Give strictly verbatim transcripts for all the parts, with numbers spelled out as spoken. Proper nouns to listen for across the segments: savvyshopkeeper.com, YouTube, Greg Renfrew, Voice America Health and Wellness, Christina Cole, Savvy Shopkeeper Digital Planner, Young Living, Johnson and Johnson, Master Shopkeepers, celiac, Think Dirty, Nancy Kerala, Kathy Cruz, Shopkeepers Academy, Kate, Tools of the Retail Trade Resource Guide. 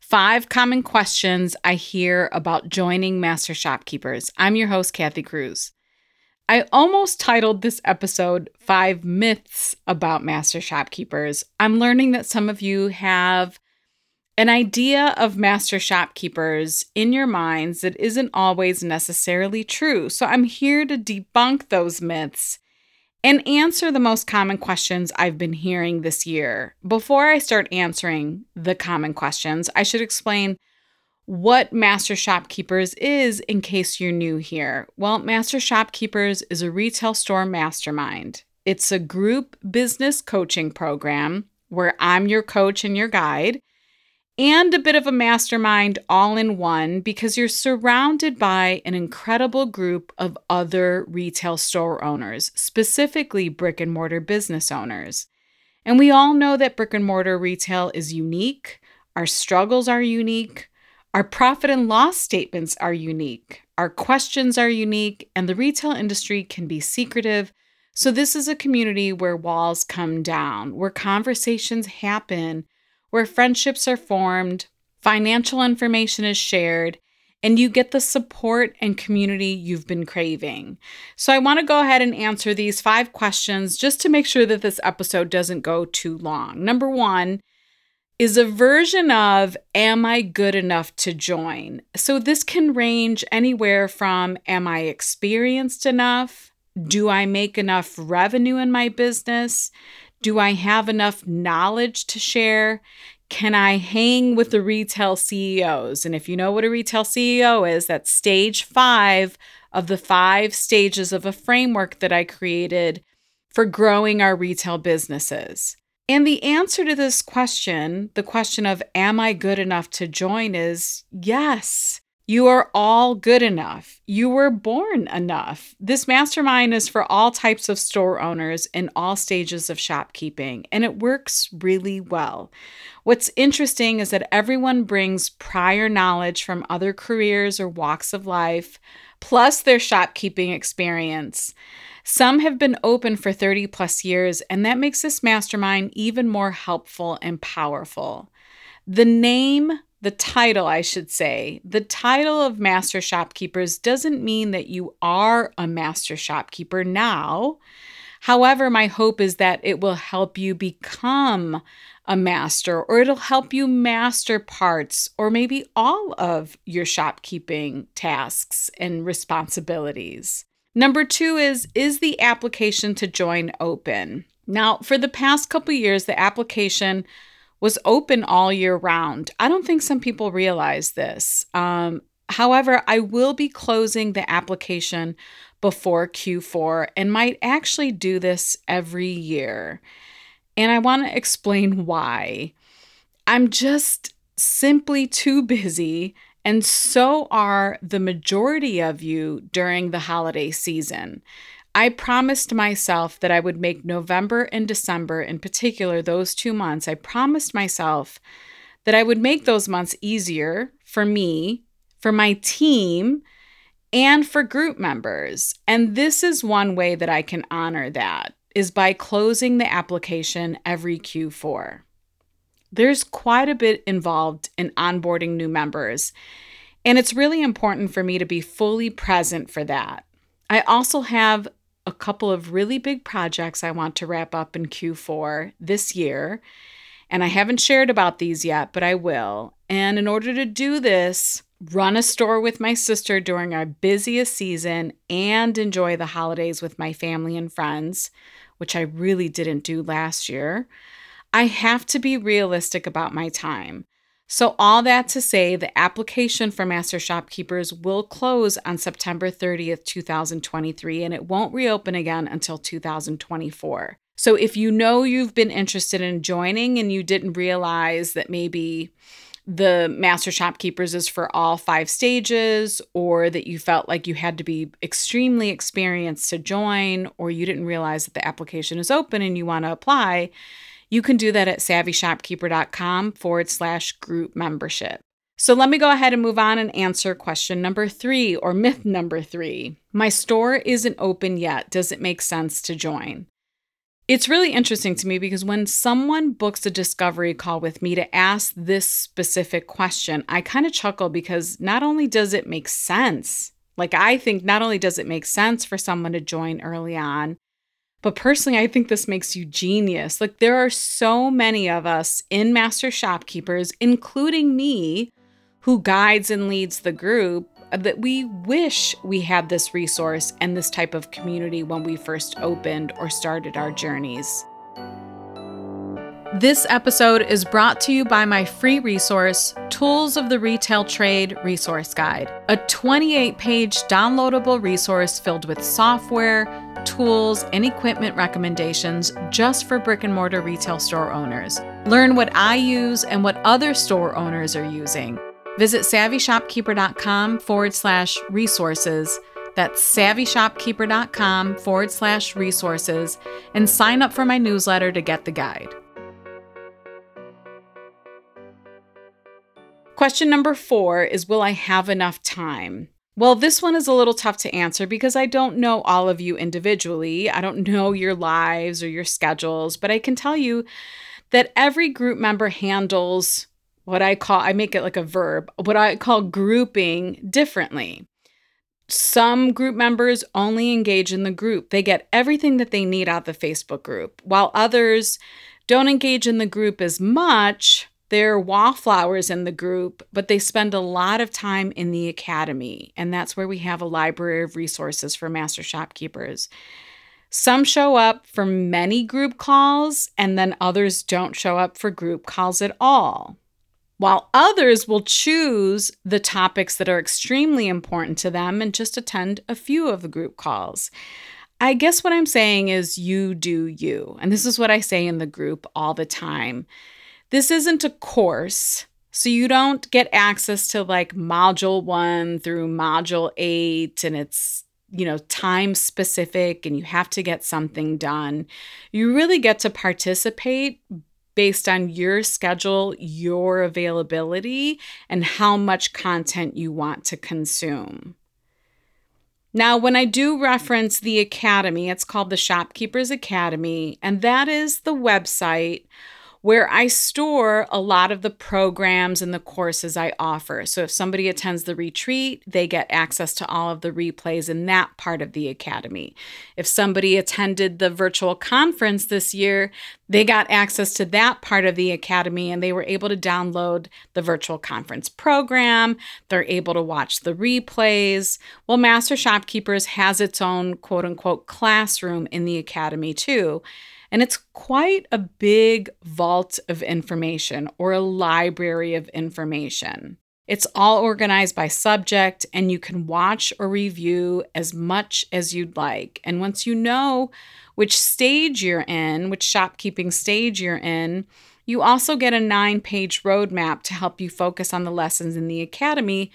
Five common questions I hear about joining Master Shopkeepers. I'm your host, Kathy Cruz. I almost titled this episode, Five Myths About Master Shopkeepers. I'm learning that some of you have an idea of Master Shopkeepers in your minds that isn't always necessarily true. So I'm here to debunk those myths and answer the most common questions I've been hearing this year. Before I start answering the common questions, I should explain what Master Shopkeepers is in case you're new here. Well, Master Shopkeepers is a retail store mastermind. It's a group business coaching program where I'm your coach and your guide, and a bit of a mastermind all in one, because you're surrounded by an incredible group of other retail store owners, specifically brick and mortar business owners. And we all know that brick and mortar retail is unique. Our struggles are unique. Our profit and loss statements are unique. Our questions are unique, and the retail industry can be secretive. So this is a community where walls come down, where conversations happen, where friendships are formed, financial information is shared, and you get the support and community you've been craving. So I want to go ahead and answer these five questions just to make sure that this episode doesn't go too long. Number one is a version of, am I good enough to join? So this can range anywhere from, am I experienced enough? Do I make enough revenue in my business? Do I have enough knowledge to share? Can I hang with the retail C E Os? And if you know what a retail C E O is, that's stage five of the five stages of a framework that I created for growing our retail businesses. And the answer to this question, the question of, am I good enough to join, is yes. You are all good enough. You were born enough. This mastermind is for all types of store owners in all stages of shopkeeping, and it works really well. What's interesting is that everyone brings prior knowledge from other careers or walks of life, plus their shopkeeping experience. Some have been open for thirty plus years, and that makes this mastermind even more helpful and powerful. The name The title, I should say, the title of Master Shopkeepers doesn't mean that you are a Master Shopkeeper now. However, my hope is that it will help you become a master, or it'll help you master parts or maybe all of your shopkeeping tasks and responsibilities. Number two is, is the application to join open? Now, for the past couple years, the application was open all year round. I don't think some people realize this. Um, however, I will be closing the application before Q four and might actually do this every year. And I want to explain why. I'm just simply too busy, and so are the majority of you during the holiday season. I promised myself that I would make November and December, in particular, those two months, I promised myself that I would make those months easier for me, for my team, and for group members. And this is one way that I can honor that, is by closing the application every Q four. There's quite a bit involved in onboarding new members, and it's really important for me to be fully present for that. I also have a couple of really big projects I want to wrap up in Q four this year, and I haven't shared about these yet, but I will. And in order to do this, run a store with my sister during our busiest season and enjoy the holidays with my family and friends, which I really didn't do last year, I have to be realistic about my time. So all that to say, the application for Master Shopkeepers will close on September thirtieth, two thousand twenty-three, and it won't reopen again until two thousand twenty-four. So if you know you've been interested in joining and you didn't realize that maybe the Master Shopkeepers is for all five stages, or that you felt like you had to be extremely experienced to join, or you didn't realize that the application is open and you want to apply, you can do that at savvyshopkeeper.com forward slash group membership. So let me go ahead and move on and answer question number three, or myth number three. My store isn't open yet. Does it make sense to join? It's really interesting to me because when someone books a discovery call with me to ask this specific question, I kind of chuckle because not only does it make sense, like I think not only does it make sense for someone to join early on, but personally, I think this makes you genius. Like, there are so many of us in Master Shopkeepers, including me, who guides and leads the group, that we wish we had this resource and this type of community when we first opened or started our journeys. This episode is brought to you by my free resource, Tools of the Retail Trade Resource Guide, a twenty-eight page downloadable resource filled with software, tools, and equipment recommendations just for brick and mortar retail store owners. Learn what I use and what other store owners are using. Visit savvyshopkeeper.com forward slash resources. That's savvyshopkeeper.com forward slash resources and sign up for my newsletter to get the guide. Question number four is, will I have enough time? Well, this one is a little tough to answer because I don't know all of you individually. I don't know your lives or your schedules, but I can tell you that every group member handles what I call, I make it like a verb, what I call grouping differently. Some group members only engage in the group. They get everything that they need out of the Facebook group, while others don't engage in the group as much. They're wallflowers in the group, but they spend a lot of time in the academy, and that's where we have a library of resources for Master Shopkeepers. Some show up for many group calls, and then others don't show up for group calls at all, while others will choose the topics that are extremely important to them and just attend a few of the group calls. I guess what I'm saying is, you do you, and this is what I say in the group all the time. This isn't a course, so you don't get access to like module one through module eight, and it's, you know, time specific and you have to get something done. You really get to participate based on your schedule, your availability, and how much content you want to consume. Now, when I do reference the Academy, it's called the Shopkeepers Academy, and that is the website where I store a lot of the programs and the courses I offer. So if somebody attends the retreat, they get access to all of the replays in that part of the academy. If somebody attended the virtual conference this year, they got access to that part of the academy, and they were able to download the virtual conference program. They're able to watch the replays. Well, Master Shopkeepers has its own quote-unquote classroom in the academy too. And it's quite a big vault of information, or a library of information. It's all organized by subject, and you can watch or review as much as you'd like. And once you know which stage you're in, which shopkeeping stage you're in, you also get a nine page roadmap to help you focus on the lessons in the academy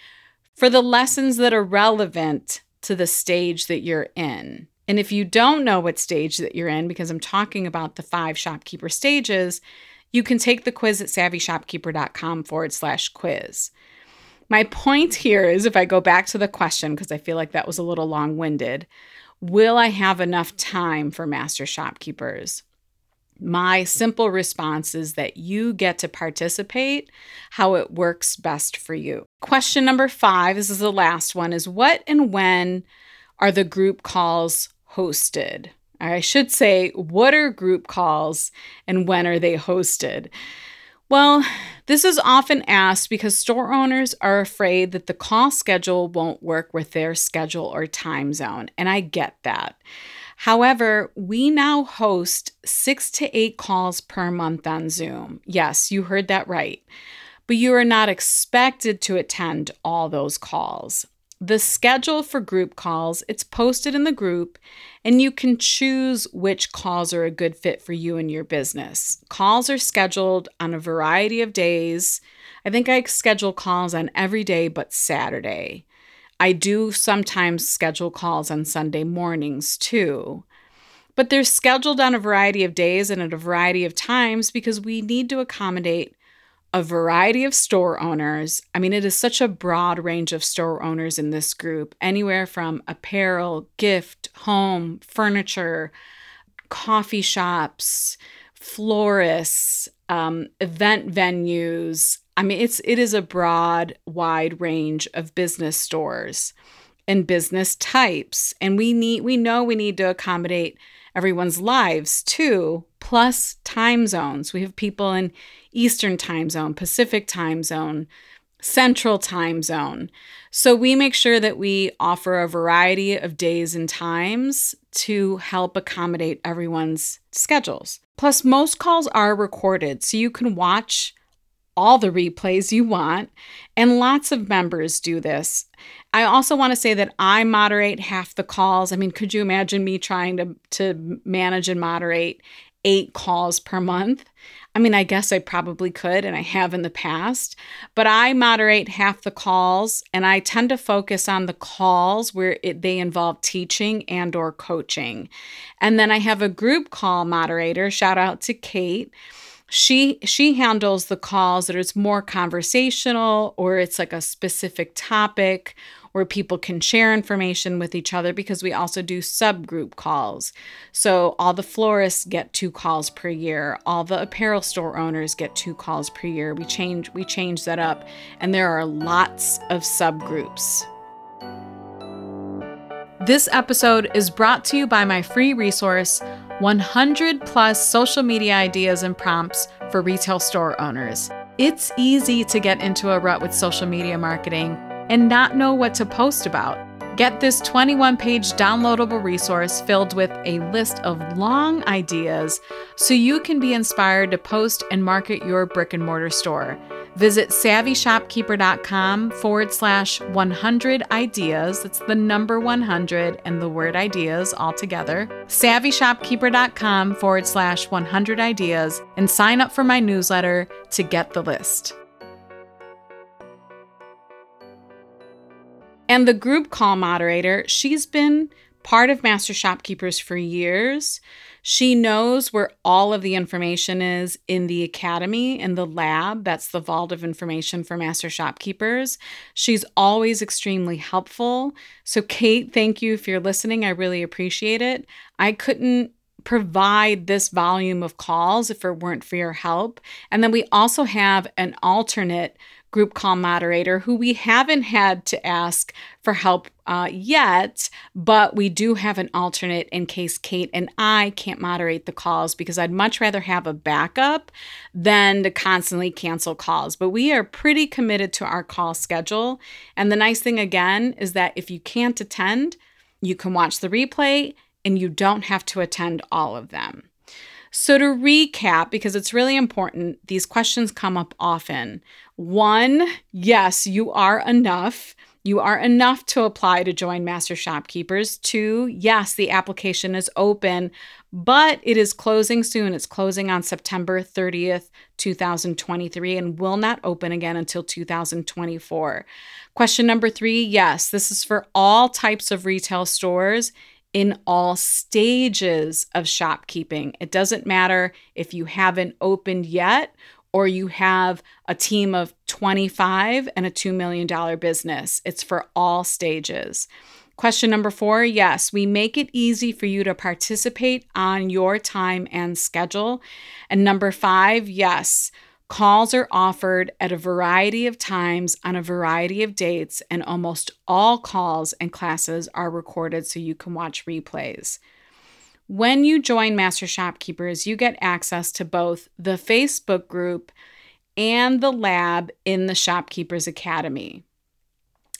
for the lessons that are relevant to the stage that you're in. And if you don't know what stage that you're in, because I'm talking about the five shopkeeper stages, you can take the quiz at savvyshopkeeper.com forward slash quiz. My point here is, if I go back to the question, because I feel like that was a little long-winded, will I have enough time for Master Shopkeepers? My simple response is that you get to participate how it works best for you. Question number five, this is the last one, is what and when are the group calls hosted? Or I should say, what are group calls and when are they hosted? Well, this is often asked because store owners are afraid that the call schedule won't work with their schedule or time zone, and I get that. However, we now host six to eight calls per month on Zoom. Yes, you heard that right. but you are not expected to attend all those calls. The schedule for group calls, it's posted in the group, and you can choose which calls are a good fit for you and your business. Calls are scheduled on a variety of days. I think I schedule calls on every day but Saturday. I do sometimes schedule calls on Sunday mornings too. But they're scheduled on a variety of days and at a variety of times because we need to accommodate a variety of store owners. I mean, it is such a broad range of store owners in this group, anywhere from apparel, gift, home, furniture, coffee shops, florists, um, event venues. I mean, it's it is a broad, wide range of business stores and business types. And we need we know we need to accommodate everyone's lives too, plus time zones. We have people in Eastern time zone, Pacific time zone, Central time zone. So we make sure that we offer a variety of days and times to help accommodate everyone's schedules. Plus, most calls are recorded, so you can watch all the replays you want, and lots of members do this. I also want to say that I moderate half the calls. I mean, could you imagine me trying to, to manage and moderate eight calls per month? I mean, I guess I probably could, and I have in the past, but I moderate half the calls, and I tend to focus on the calls where it, they involve teaching and or coaching. And then I have a group call moderator, shout out to Kate. She she handles the calls that it's more conversational or it's like a specific topic where people can share information with each other, because we also do subgroup calls. So all the florists get two calls per year. All the apparel store owners get two calls per year. We change we change that up, and there are lots of subgroups. This episode is brought to you by my free resource, one hundred plus social media ideas and prompts for retail store owners. It's easy to get into a rut with social media marketing and not know what to post about. Get this twenty-one page downloadable resource filled with a list of long ideas so you can be inspired to post and market your brick and mortar store. Visit savvy shopkeeper dot com forward slash one hundred ideas. That's the number one hundred and the word ideas all together. savvy shopkeeper dot com forward slash one hundred ideas, and sign up for my newsletter to get the list. And the group call moderator, she's been part of Master Shopkeepers for years. She knows where all of the information is in the academy and the lab. That's the vault of information for Master Shopkeepers. She's always extremely helpful. So Kate, thank you if you're listening. I really appreciate it. I couldn't provide this volume of calls if it weren't for your help. And then we also have an alternate group call moderator who we haven't had to ask for help uh, yet, but we do have an alternate in case Kate and I can't moderate the calls, because I'd much rather have a backup than to constantly cancel calls. But we are pretty committed to our call schedule. And the nice thing again is that if you can't attend, you can watch the replay and you don't have to attend all of them. So to recap, because it's really important, these questions come up often. One, yes, you are enough. You are enough to apply to join Master Shopkeepers. Two, yes, the application is open, but it is closing soon. It's closing on September thirtieth, two thousand twenty-three, and will not open again until two thousand twenty-four. Question number three, yes, this is for all types of retail stores, in all stages of shopkeeping. It doesn't matter if you haven't opened yet or you have a team of twenty-five and a two million dollars business. It's for all stages. Question number four, yes, we make it easy for you to participate on your time and schedule. And number five, yes, calls are offered at a variety of times on a variety of dates, and almost all calls and classes are recorded so you can watch replays. When you join Master Shopkeepers, you get access to both the Facebook group and the lab in the Shopkeepers Academy.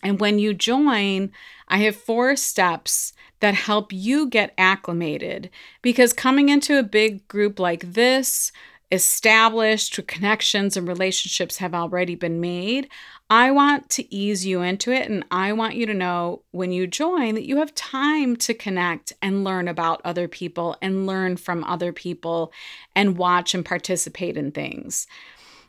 And when you join, I have four steps that help you get acclimated, because coming into a big group like this, established, connections and relationships have already been made. I want to ease you into it, and I want you to know when you join that you have time to connect and learn about other people and learn from other people and watch and participate in things.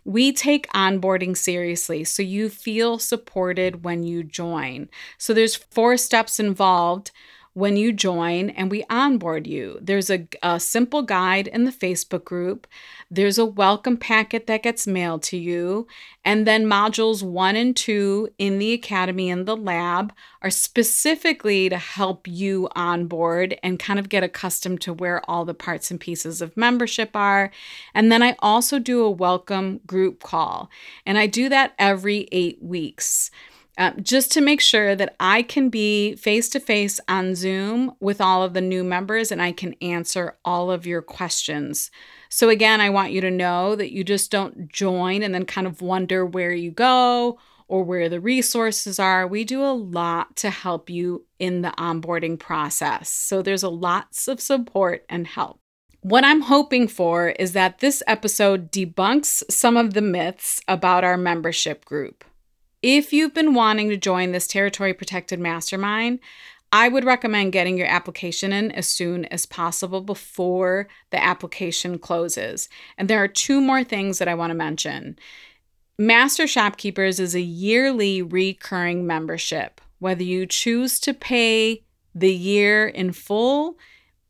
We take onboarding seriously, so you feel supported when you join. So there's four steps involved when you join and we onboard you. There's a, a simple guide in the Facebook group. There's a welcome packet that gets mailed to you. And then modules one and two in the academy and the lab are specifically to help you onboard and kind of get accustomed to where all the parts and pieces of membership are. And then I also do a welcome group call. And I do that every eight weeks. Uh, just to make sure that I can be face-to-face on Zoom with all of the new members and I can answer all of your questions. So again, I want you to know that you just don't join and then kind of wonder where you go or where the resources are. We do a lot to help you in the onboarding process. So there's a lots of support and help. What I'm hoping for is that this episode debunks some of the myths about our membership group. If you've been wanting to join this Territory Protected Mastermind, I would recommend getting your application in as soon as possible before the application closes. And there are two more things that I want to mention. Master Shopkeepers is a yearly recurring membership. Whether you choose to pay the year in full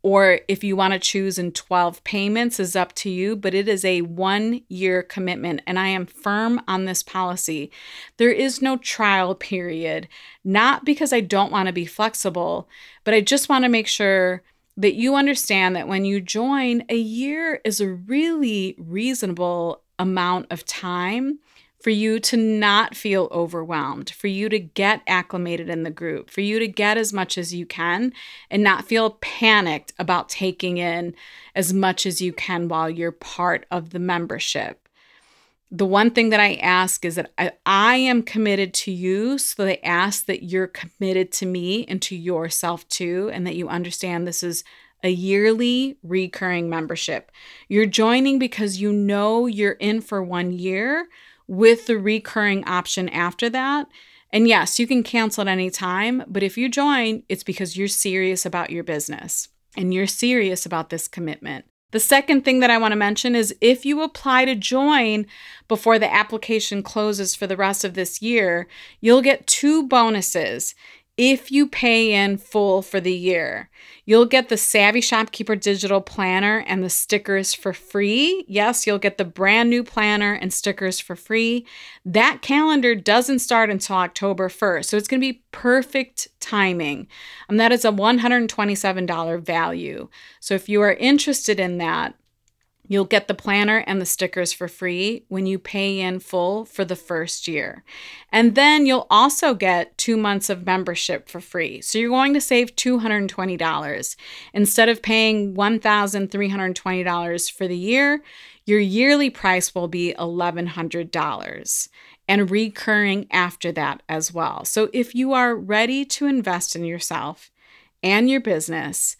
or if you want to choose in twelve payments is up to you, but it is a one-year commitment, and I am firm on this policy. There is no trial period, not because I don't want to be flexible, but I just want to make sure that you understand that when you join, a year is a really reasonable amount of time for you to not feel overwhelmed, for you to get acclimated in the group, for you to get as much as you can and not feel panicked about taking in as much as you can while you're part of the membership. The one thing that I ask is that I, I am committed to you, so they ask that you're committed to me and to yourself too, and that you understand this is a yearly recurring membership. You're joining because you know you're in for one year, with the recurring option after that. And yes, you can cancel at any time, but if you join, it's because you're serious about your business and you're serious about this commitment. The second thing that I want to mention is if you apply to join before the application closes for the rest of this year, you'll get two bonuses. If you pay in full for the year, you'll get the Savvy Shopkeeper Digital Planner and the stickers for free. Yes, you'll get the brand new planner and stickers for free. That calendar doesn't start until October first, so it's going to be perfect timing. And that is a one hundred twenty-seven dollars value. So if you are interested in that, you'll get the planner and the stickers for free when you pay in full for the first year. And then you'll also get two months of membership for free. So you're going to save two hundred twenty dollars. Instead of paying one thousand three hundred twenty dollars for the year, your yearly price will be eleven hundred dollars and recurring after that as well. So if you are ready to invest in yourself and your business,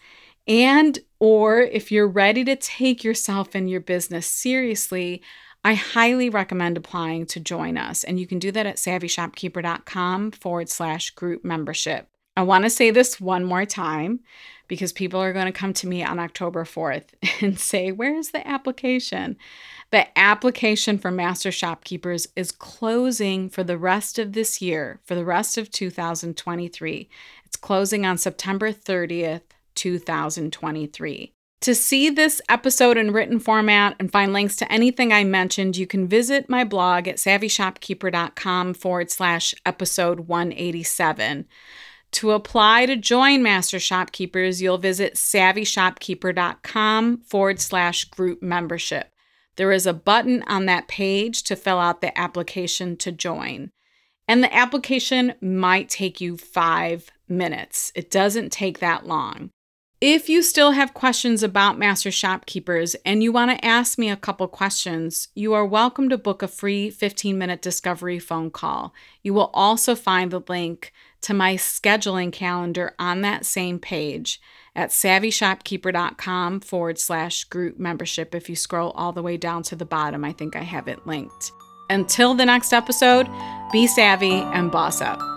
and or if you're ready to take yourself and your business seriously, I highly recommend applying to join us. And you can do that at savvy shopkeeper dot com forward slash group membership. I want to say this one more time because people are going to come to me on October fourth and say, where's the application? The application for Master Shopkeepers is closing for the rest of this year, for the rest of two thousand twenty-three. It's closing on September thirtieth, two thousand twenty-three. To see this episode in written format and find links to anything I mentioned, you can visit my blog at savvy shopkeeper dot com forward slash episode one eighty-seven. To apply to join Master Shopkeepers, you'll visit savvy shopkeeper dot com forward slash group membership. There is a button on that page to fill out the application to join. And the application might take you five minutes. It doesn't take that long. If you still have questions about Master Shopkeepers and you want to ask me a couple questions, you are welcome to book a free fifteen-minute discovery phone call. You will also find the link to my scheduling calendar on that same page at savvy shopkeeper dot com forward slash group membership. If you scroll all the way down to the bottom, I think I have it linked. Until the next episode, be savvy and boss up.